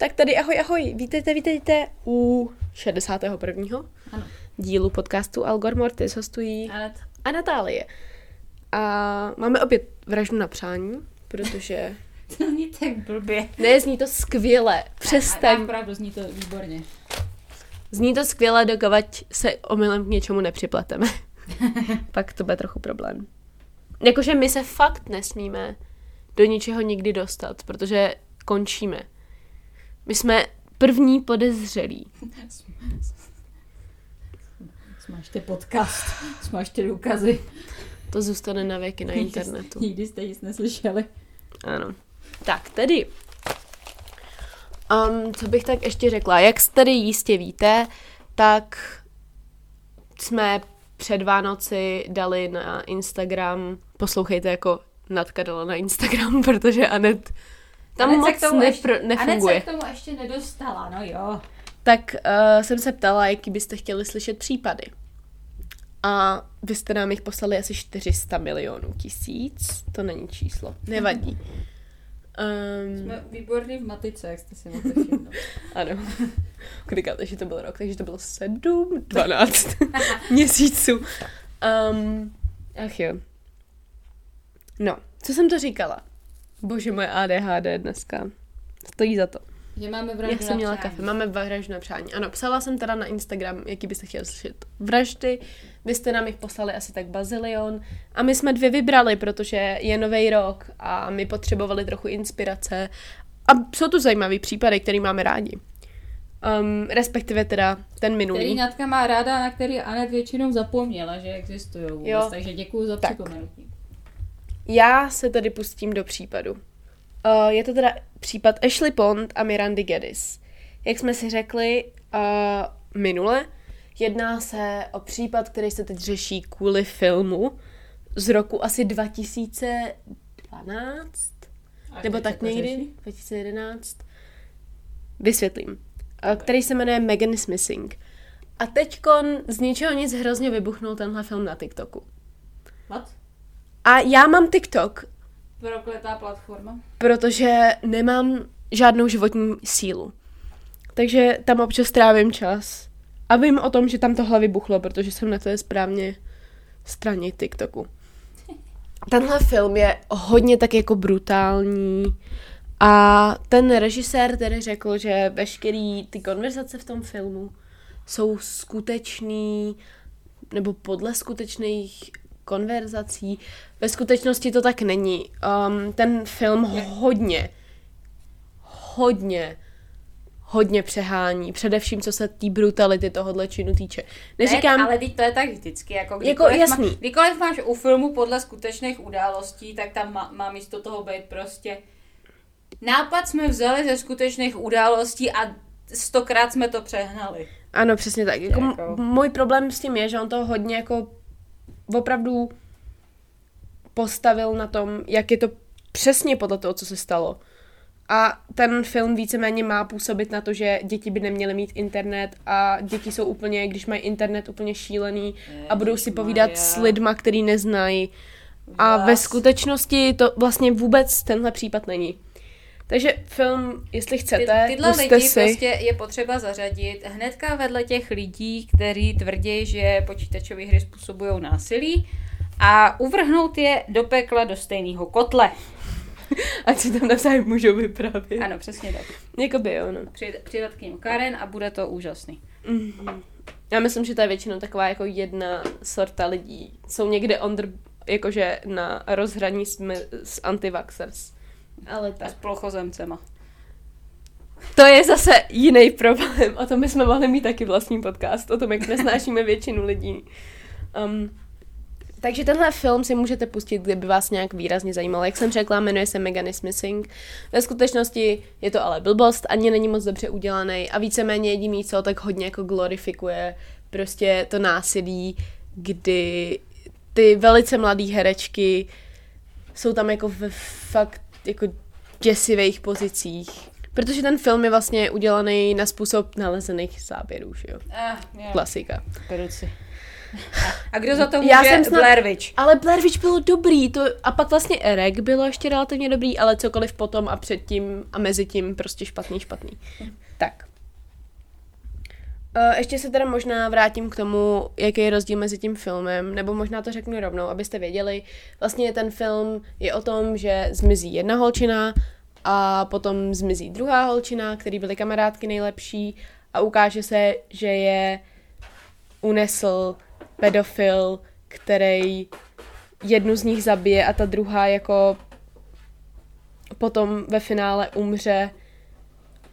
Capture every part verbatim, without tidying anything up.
Tak tady ahoj, ahoj, vítejte, vítejte u šedesátého prvního Ano. dílu podcastu Algor Mortis, hostují Anet. A Natálie. A máme opět vraždu na přání, protože... To není tak blbě. Ne, zní to skvěle, přestaň. A opravdu zní to výborně. Zní to skvěle, dokud se omylem k něčemu nepřipleteme. Pak to bude trochu problém. Jakože my se fakt nesmíme do ničeho nikdy dostat, protože končíme. My jsme první podezřelí. Smažte podcast, smažte důkazy. To zůstane na věky na internetu. Nikdy jste nic neslyšeli. Ano. Tak tedy, um, co bych tak ještě řekla, jak tady jistě víte, tak jsme před Vánoci dali na Instagram, poslouchejte jako Natka dala na Instagram, protože Anet tam Anet moc nefr- nefunguje. Anet se k tomu ještě nedostala, no jo. Tak uh, jsem se ptala, jaký byste chtěli slyšet případy. A vy jste nám jich poslali asi čtyři sta milionů tisíc, to není číslo, nevadí. Um, Jsme výborný v matice, jak jste si mohli všimnout. Ano. Klikáte, že to byl rok, takže to bylo sedm, dvanáct měsíců. Um, ach jo. No, co jsem to říkala? Bože, moje á dé há dé dneska. Stojí za to. Že máme vraždu na přání. Já jsem měla kafe, máme vraždu na přání. Ano, psala jsem teda na Instagram, jaký byste chtěli slyšet vraždy. Vy jste nám jich poslali asi tak bazilion. A my jsme dvě vybrali, protože je nový rok a my potřebovali trochu inspirace. A jsou tu zajímavý případy, který máme rádi. Um, respektive teda ten minulý. Který Natka má ráda, na který Anet většinou zapomněla, že existují vůbec. Takže děkuju za připomenutí. Já se tady pustím do případu. Uh, je to teda případ Ashley Pond a Mirandy Gaddis. Jak jsme si řekli uh, minule, jedná se o případ, který se teď řeší kvůli filmu z roku asi dva tisíce dvanáct, nebo tak někdy, řeší? dva tisíce jedenáct, vysvětlím, který se jmenuje Megan is Missing. A teďkon z ničeho nic hrozně vybuchnul tenhle film na TikToku. What? A já mám TikTok. Prokletá platforma. Protože nemám žádnou životní sílu. Takže tam občas trávím čas. A vím o tom, že tam tohle vybuchlo, protože jsem na té správně straně TikToku. Tenhle film je hodně tak jako brutální a ten režisér tedy řekl, že veškerý ty konverzace v tom filmu jsou skutečný nebo podle skutečných konverzací. Ve skutečnosti to tak není. Um, ten film hodně, hodně hodně přehání, především co se tý brutality tohohle činu týče. Neříkám... Ne, ale teď to je tak vždycky, jako kdykoliv, jako jasný. Má, kdykoliv máš u filmu podle skutečných událostí, tak tam má, má místo toho být prostě nápad jsme vzali ze skutečných událostí a stokrát jsme to přehnali. Ano, přesně tak. Jako m- můj problém s tím je, že on to hodně jako opravdu postavil na tom, jak je to přesně podle toho, co se stalo. A ten film víceméně má působit na to, že děti by neměly mít internet a děti jsou úplně, když mají internet, úplně šílený a budou si povídat s lidma, který neznají. A ve skutečnosti to vlastně vůbec tenhle případ není. Takže film, jestli chcete, Ty, tyhle lidi si... prostě je potřeba zařadit hnedka vedle těch lidí, kteří tvrdí, že počítačové hry způsobují násilí a uvrhnout je do pekla do stejného kotle. Ať si tam navzájem můžou vyprávět. Ano, přesně tak. Jakoby jo, no. Přidat k ním Karen a bude to úžasný. Mm-hmm. Já myslím, že to je většinou taková jako jedna sorta lidí. Jsou někde on dr- jakože na rozhraní s, me- s antivaxers. Ale tak. A s plochozemcema. To je zase jiný problém. O tom bychom mohli mít taky vlastní podcast. O tom, jak nesnášíme většinu lidí. Um, Takže tenhle film si můžete pustit, kdyby vás nějak výrazně zajímalo. Jak jsem řekla, jmenuje se Megan is Missing. Ve skutečnosti je to ale blbost, ani není moc dobře udělaný a víceméně jediný, co tak hodně jako glorifikuje prostě to násilí, kdy ty velice mladé herečky jsou tam jako ve fakt jako děsivých pozicích. Protože ten film je vlastně udělaný na způsob nalezených záběrů, že jo? Ah, yeah. Klasika. Peruci. A kdo za to může? Já jsem snad... Blair Witch. Ale Blair Witch bylo dobrý. To... A pak vlastně Erek bylo ještě relativně dobrý, ale cokoliv potom a předtím a mezi tím prostě špatný, špatný. Tak. Uh, ještě se teda možná vrátím k tomu, jaký je rozdíl mezi tím filmem, nebo možná to řeknu rovnou, abyste věděli. Vlastně ten film je o tom, že zmizí jedna holčina a potom zmizí druhá holčina, který byly kamarádky nejlepší a ukáže se, že je unesl pedofil, který jednu z nich zabije a ta druhá jako potom ve finále umře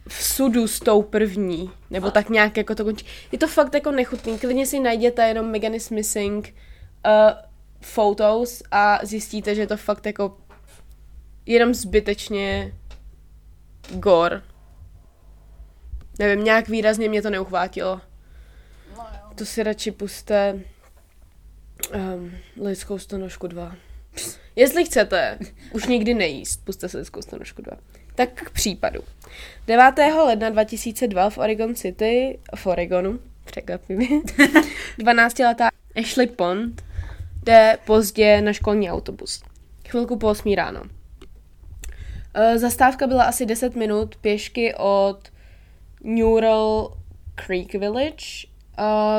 v sudu s tou první, nebo a. tak nějak jako to končí. Je to fakt jako nechutný, klidně si najděte jenom Megan is Missing uh, photos a zjistíte, že je to fakt jako jenom zbytečně gore. Nevím, nějak výrazně mě to neuchvátilo. No jo. To si radši puste um, lidskou stonožku dva. Pst. Jestli chcete už nikdy nejíst, puste si lidskou stonožku dva. Tak k případu. devátého ledna dva tisíce dva v Oregon City, v Oregonu, překvapivě, dvanáctiletá Ashley Pond jde pozdě na školní autobus. Chvilku po osmé ráno. Zastávka byla asi deset minut pěšky od Newell Creek Village,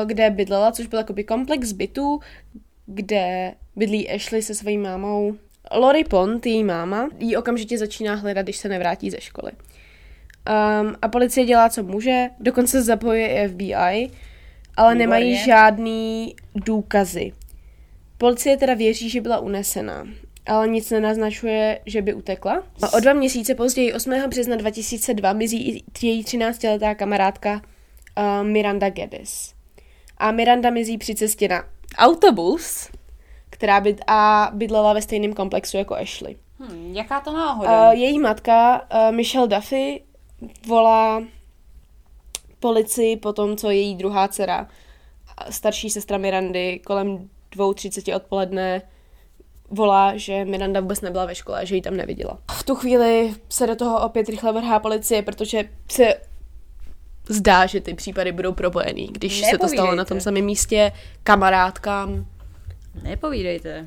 kde bydlela, což byl jakoby komplex bytů, kde bydlí Ashley se svojí mámou. Lori Pond, její máma, jí okamžitě začíná hledat, když se nevrátí ze školy. Um, a policie dělá, co může, dokonce zapojuje i F B I, ale nemají žádný důkazy. Policie teda věří, že byla unesena, ale nic nenaznačuje, že by utekla. A o dva měsíce později, osmého března dva tisíce dva, mizí její třináctiletá kamarádka uh, Miranda Gaddis. A Miranda mizí při cestě na autobus, která byd- a bydlela ve stejném komplexu jako Ashley. Hmm, jaká to náhoda? Uh, její matka, uh, Michelle Duffy, volá policii po tom, co její druhá dcera, starší sestra Mirandy, kolem dvě třicet odpoledne volá, že Miranda vůbec nebyla ve škole a že ji tam neviděla. V tu chvíli se do toho opět rychle vrhá policie, protože se zdá, že ty případy budou propojený, když Nepovídejte. se to stalo na tom samém místě kamarádkám. Nepovídejte.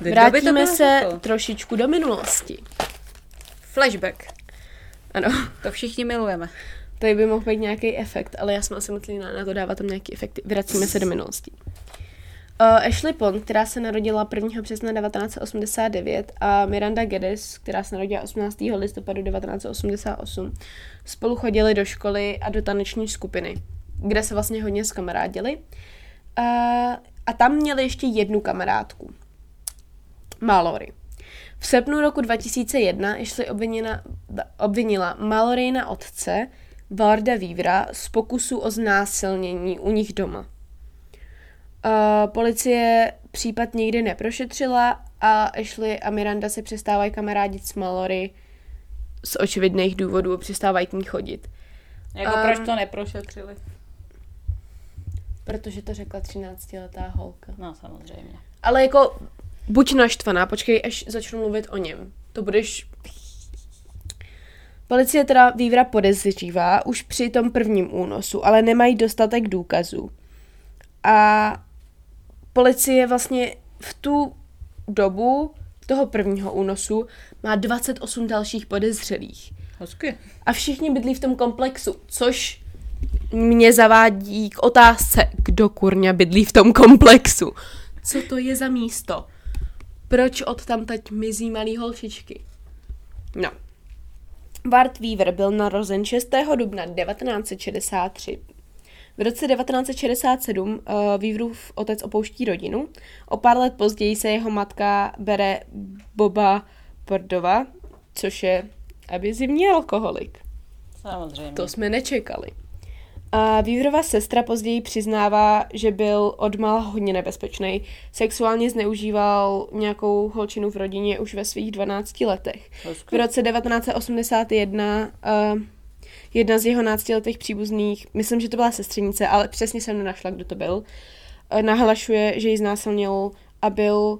Kdy Vrátíme se to? trošičku do minulosti. Flashback. Ano. To všichni milujeme. Tady by mohl být nějaký efekt, ale já jsem asi moc líná na to dávat tam nějaký efekty. Vracíme se do minulosti. Uh, Ashley Pond, která se narodila prvního března devatenáct osmdesát devět a Miranda Gaddis, která se narodila osmnáctého listopadu devatenáct osmdesát osm, spolu chodili do školy a do taneční skupiny, kde se vlastně hodně zkamarádili. Uh, A tam měli ještě jednu kamarádku. Mallory. V srpnu roku dva tisíce jedna Ashley obvinila, obvinila Malloryna otce, Warda Weavera, z pokusu o znásilnění u nich doma. Uh, policie případ nikdy neprošetřila a Ashley a Miranda se přestávají kamarádit s Mallory z očividných důvodů a přestávají k ní chodit. Jako um, proč to neprošetřili? Protože to řekla třináctiletá holka. No, samozřejmě. Ale jako, buď naštvaná, počkej, až začnu mluvit o něm. To budeš... Policie teda Weavera podezřívá už při tom prvním únosu, ale nemají dostatek důkazů. A policie vlastně v tu dobu toho prvního únosu má dvacet osm dalších podezřelých. Hezky. A všichni bydlí v tom komplexu, což... mě zavádí k otázce, kdo kurňa bydlí v tom komplexu. Co to je za místo? Proč odtamtať mizí malý holčičky? No. Ward Weaver byl narozen šestého dubna devatenáct šedesát tři. V roce devatenáct šedesát sedm uh, Weaverův otec opouští rodinu. O pár let později se jeho matka bere Boba Pordova, což je abuzivní alkoholik. Samozřejmě. To jsme nečekali. A Weaverova sestra později přiznává, že byl odmala hodně nebezpečný. Sexuálně zneužíval nějakou holčinu v rodině už ve svých dvanácti letech. V roce devatenáct osmdesát jedna uh, jedna z jeho náctiletých příbuzných, myslím, že to byla sestřenice, ale přesně jsem nenašla, kdo to byl, uh, nahlašuje, že ji znásilnil a byl...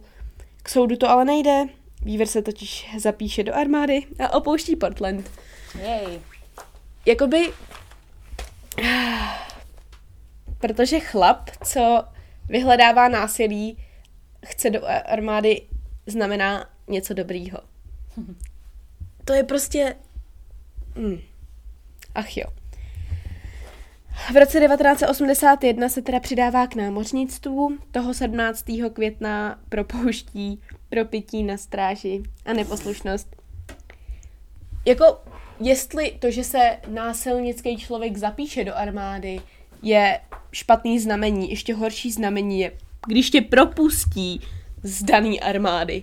K soudu to ale nejde. Weaver se totiž zapíše do armády a opouští Portland. Jej. Jakoby... Protože chlap, co Vyhledává násilí, chce do armády, znamená něco dobrýho. To je prostě... Mm. Ach jo. V roce devatenáct osmdesát jedna se teda přidává k námořnictvu, toho sedmnáctého května propouští pro pití na stráži a neposlušnost. Jako, jestli to, že se násilnický člověk zapíše do armády, je špatný znamení, ještě horší znamení je, když tě propustí z daný armády.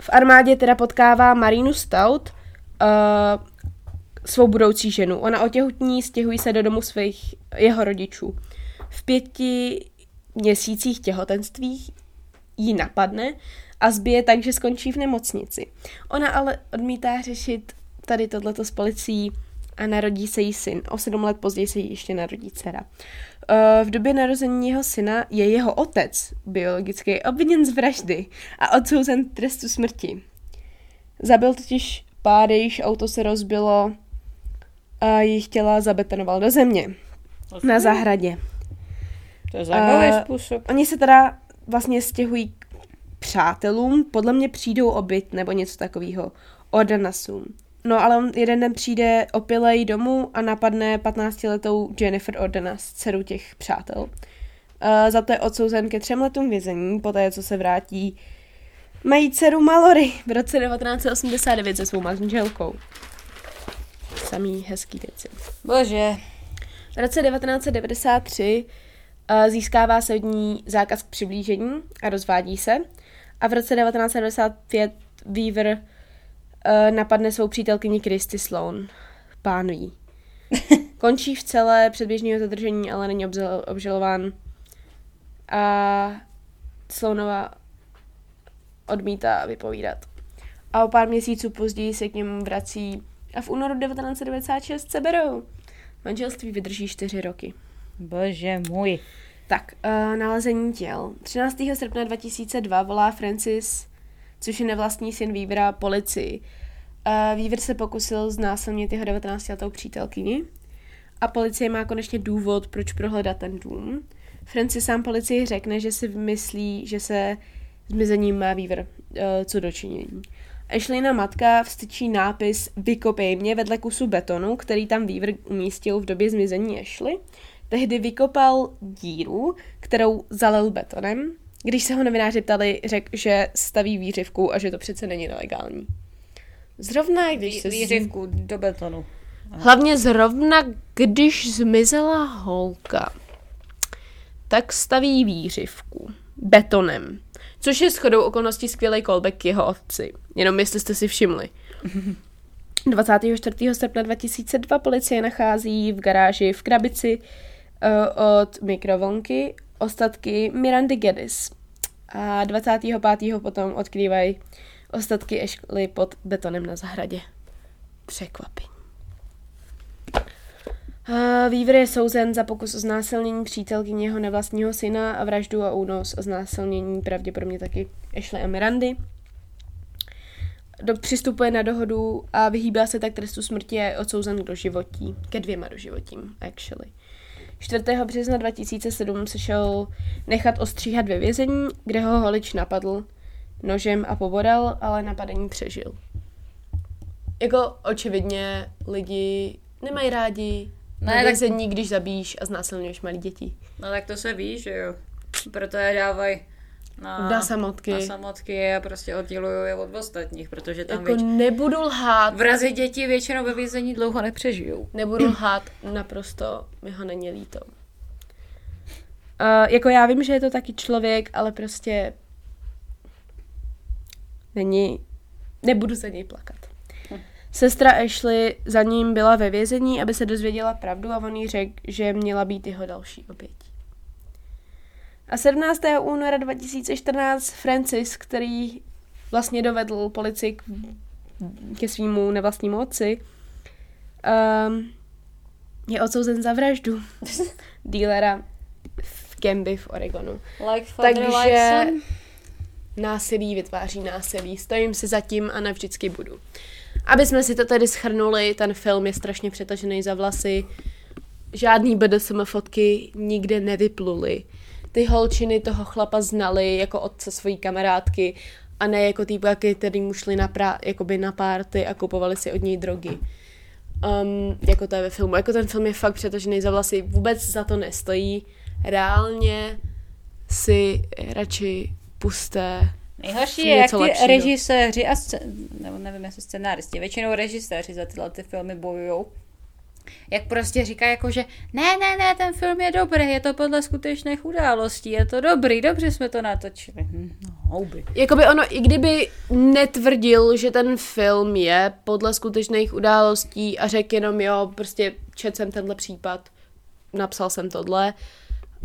V armádě teda potkává Marinu Stout, uh, svou budoucí ženu. Ona otěhotní, stěhují se do domu svých jeho rodičů. V pěti měsících těhotenství jí napadne a zbije tak, že skončí v nemocnici. Ona ale odmítá řešit tady tohleto s policií a narodí se jí syn. O sedm let později se jí ještě narodí dcera. V době narození jeho syna je jeho otec biologický obviněn z vraždy a odsouzen k trestu smrti. Zabil totiž pády, již auto se rozbilo a jejich těla zabetonoval do země. Vlastně? Na zahradě. To je zajímavý uh, způsob. Oni se teda vlastně stěhují k přátelům, podle mě přijdou o byt nebo něco takového, Ordanasům. No ale on jeden den přijde opilej domů a napadne patnáctiletou Jennifer Ordanas, dceru těch přátel. Uh, za to je odsouzen ke třem letům vězení, poté co se vrátí. Mají dceru Mallory v roce devatenáct osmdesát devět se svou manželkou. Samý hezký věci. Bože. V roce devatenáct devadesát tři uh, získává soudní zákaz k přiblížení a rozvádí se. A v roce devatenáct devadesát pět Weaver uh, napadne svou přítelkyni Kristy Sloan. Pánují. Končí v celé předběžného zadržení, ale není obžal- obžalován. A Sloanova odmítá vypovídat. A o pár měsíců později se k němu vrací a v únoru devatenáct devadesát šest se berou. Manželství vydrží čtyři roky. Bože můj. Tak, uh, nalezení těl. třináctého srpna dva tisíce dva volá Francis, což je nevlastní syn Weavera, policii. Uh, Weaver se pokusil znásilnit jeho devatenáctiletou přítelkyni a policie má konečně důvod, proč prohledat ten dům. Francis sám policii řekne, že si myslí, že se zmizením má Weaver uh, co dočinění. Ashleyna matka vstyčí nápis "Vykopej mě" vedle kusu betonu, který tam Weaver umístil v době zmizení Ashley. Tehdy vykopal díru, kterou zalil betonem. Když se ho novináři ptali, řekl, že staví výřivku a že to přece není nelegální. Zrovna když se... Výřivku do betonu. Aha. Hlavně zrovna když zmizela holka, tak staví výřivku betonem. Což je shodou okolností skvělý callback k jeho otci. Jenom jestli jste si všimli. dvacátého čtvrtého srpna dva tisíce dva policie nachází v garáži v krabici uh, od mikrovlnky ostatky Mirandy Gaddis. A dvacátého pátého potom odkrývají ostatky Ashley pod betonem na zahradě. Překvapení. Uh, Weaver je souzen za pokus o znásilnění přítelkyně jeho nevlastního syna a vraždu a únos a znásilnění pravděpodobně taky Ashley a Mirandy. Do, přistupuje na dohodu a vyhýbá se tak trestu smrti a je odsouzen k doživotí. Ke dvěma doživotím, actually. čtvrtého března dva tisíce sedm se šel nechat ostříhat ve vězení, kde ho holič napadl nožem a pobodal, ale napadení přežil. Jako očividně lidi nemají rádi ne, vězení, tak... když zabíjíš a znásilňuješ malé děti. No tak to se ví, že jo. Proto je dávají na, na samotky. Na samotky a prostě oddělují je od ostatních, protože tam jako věč... nebudu lhát. Vrazi děti většinou ve vězení dlouho nepřežijou. Nebudu lhát, naprosto mi ho není líto. Uh, jako já vím, že je to taky člověk, ale prostě není, nebudu za něj plakat. Sestra Ashley za ním byla ve vězení, aby se dozvěděla pravdu a on jí řekl, že měla být jeho další obětí. A sedmnáctého února dva tisíce čtrnáct Francis, který vlastně dovedl policii k, ke svému nevlastnímu otci, um, je odsouzen za vraždu dílera v Gamby v Oregonu. Like Takže like násilí vytváří násilí. Stojím si za tím a navždycky budu. Aby jsme si to tedy shrnuli, ten film je strašně přetažený za vlasy. žádný bé dé es em fotky nikde nevypluly. Ty holčiny toho chlapa znaly jako otce svojí kamarádky a ne jako týpky, který mu šli na, prá- jakoby na párty a kupovali si od něj drogy. Um, jako to je ve filmu. Jako ten film je fakt přetažený za vlasy. Vůbec za to nestojí. Reálně si radši pusté. Nejhorší je, jak ty režiséři a scén- nebo nevím, jestli scénáristi, většinou režiséři za tyhle ty filmy bojují. Jak prostě říká jako, že ne, ne, ne, ten film je dobrý, je to podle skutečných událostí, je to dobrý, dobře jsme to natočili. No, jakoby ono, i kdyby netvrdil, že ten film je podle skutečných událostí a řekl jenom, jo, prostě četl jsem tenhle případ, napsal jsem tohle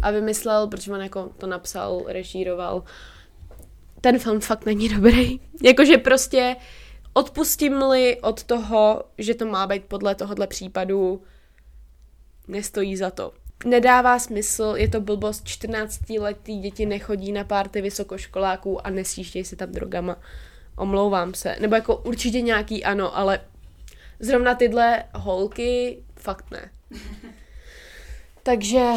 a vymyslel, protože on jako to napsal, režíroval. Ten film fakt není dobrý. Jakože prostě odpustím-li od toho, že to má být podle tohohle případu, nestojí za to. Nedává smysl, je to blbost, čtrnáctiletý děti nechodí na párty vysokoškoláků a nesjíždějí se tam drogama. Omlouvám se. Nebo jako určitě nějaký ano, ale zrovna tyhle holky fakt ne. Takže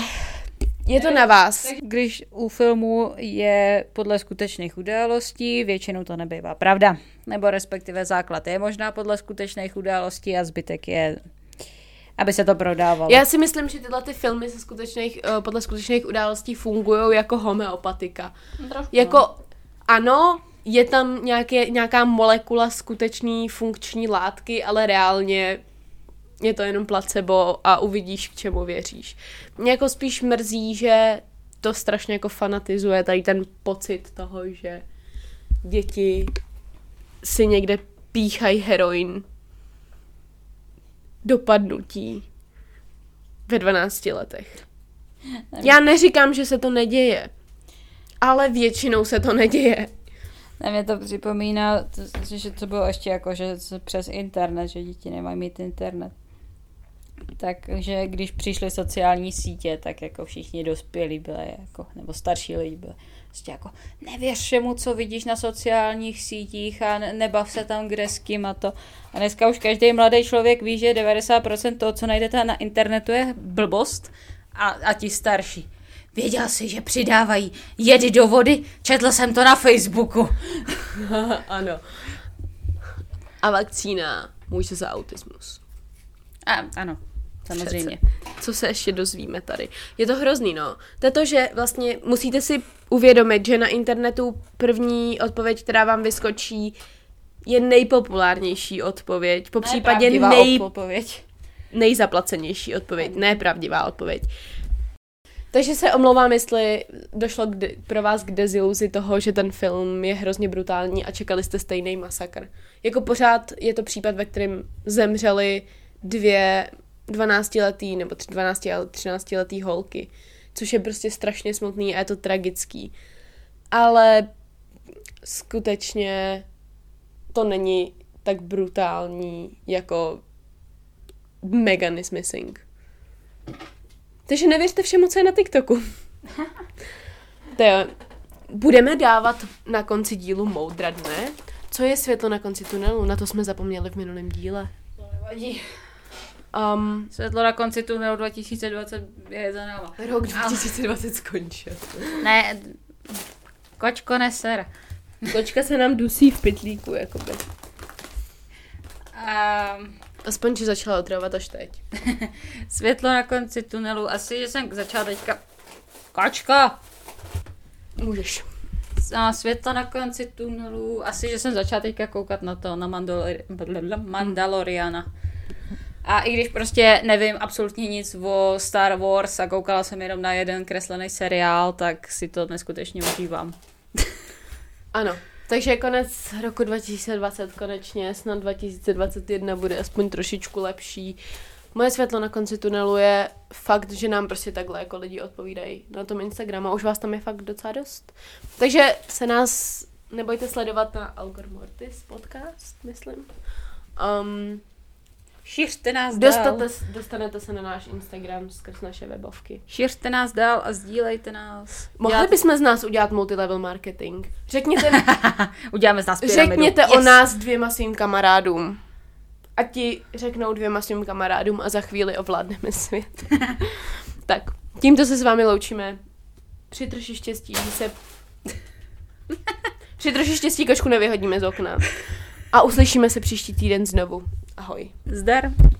je to na vás. Když u filmu je podle skutečných událostí, většinou to nebývá pravda. Nebo respektive základ je možná podle skutečných událostí a zbytek je, aby se to prodávalo. Já si myslím, že tyhle ty filmy se skutečných, podle skutečných událostí fungují jako homeopatika. Trošku. Jako ano, je tam nějaké, nějaká molekula skutečný funkční látky, ale reálně je to jenom placebo a uvidíš, k čemu věříš. Mě jako spíš mrzí, že to strašně jako fanatizuje tady ten pocit toho, že děti si někde píchají heroin dopadnutí ve dvanácti letech. Já neříkám, že se to neděje, ale většinou se to neděje. Na mě to připomíná, že to bylo ještě jako, že přes internet, že děti nemají mít internet. Takže když přišly sociální sítě, tak jako všichni dospělí byli, jako, nebo starší lidi byli. Prostě jako nevěř všemu, co vidíš na sociálních sítích a nebav se tam kde s kým a to. A dneska už každý mladý člověk ví, že devadesát procent toho, co najdete na internetu, je blbost a, a ti starší. Věděl jsi, že přidávají jedy do vody? Četl jsem to na Facebooku. Ano. A vakcína může za autismus. A, ano, samozřejmě. Přece. Co se ještě dozvíme tady? Je to hrozný, no. To je to, že vlastně musíte si uvědomit, že na internetu první odpověď, která vám vyskočí, je nejpopulárnější odpověď. Po případě nej... odpověď. nejzaplacenější odpověď. Nepravdivá odpověď. Takže se omlouvám, jestli došlo k, pro vás k deziluzi toho, že ten film je hrozně brutální a čekali jste stejný masakr. Jako pořád je to případ, ve kterém zemřeli dvě dvanáctiletý nebo dvanácti a třináctiletý holky, což je prostě strašně smutný a je to tragický. Ale skutečně to není tak brutální jako Megan is Missing. Takže nevěřte všemu, co je na TikToku. To je, budeme dávat na konci dílu moudra dne. Co je světlo na konci tunelu? Na to jsme zapomněli v minulém díle. To nevadí. Um, světlo na konci tunelu dva tisíce dvacet je za náma. Rok dva tisíce dvacet skončil. Ne, kočko neser. Kočka se nám dusí v pytlíku, jakoby. Um. Aspoň, že začala otravovat až teď. Světlo na konci tunelu. Asi, že jsem začala teďka... Kačka! Můžeš. A světlo na konci tunelu. Asi, že jsem začala teďka koukat na to, na Mandalori- Mandaloriana. A i když prostě nevím absolutně nic o Star Wars a koukala jsem jenom na jeden kreslený seriál, tak si to neskutečně užívám. Ano. Takže konec roku dva tisíce dvacet konečně, snad dva tisíce dvacet jedna bude aspoň trošičku lepší. Moje světlo na konci tunelu je fakt, že nám prostě takhle jako lidi odpovídají na tom Instagramu a už vás tam je fakt docela dost. Takže se nás nebojte sledovat na Algor Mortis podcast, myslím. Um, Šířte nás dál. Dostanete se na náš Instagram skrz naše webovky. Šířte nás dál a sdílejte nás. Mohli Děláte... bychom z nás udělat multilevel marketing. Řekněte, Uděláme z nás pyramidu. Řekněte yes. o nás dvěma svým kamarádům. a ti řeknou dvěma svým kamarádům a za chvíli ovládneme svět. Tak, tímto se s vámi loučíme. Při troši štěstí, že se... Při troši štěstí kočku nevyhodíme z okna. A uslyšíme se příští týden znovu. Ahoj. Zdar.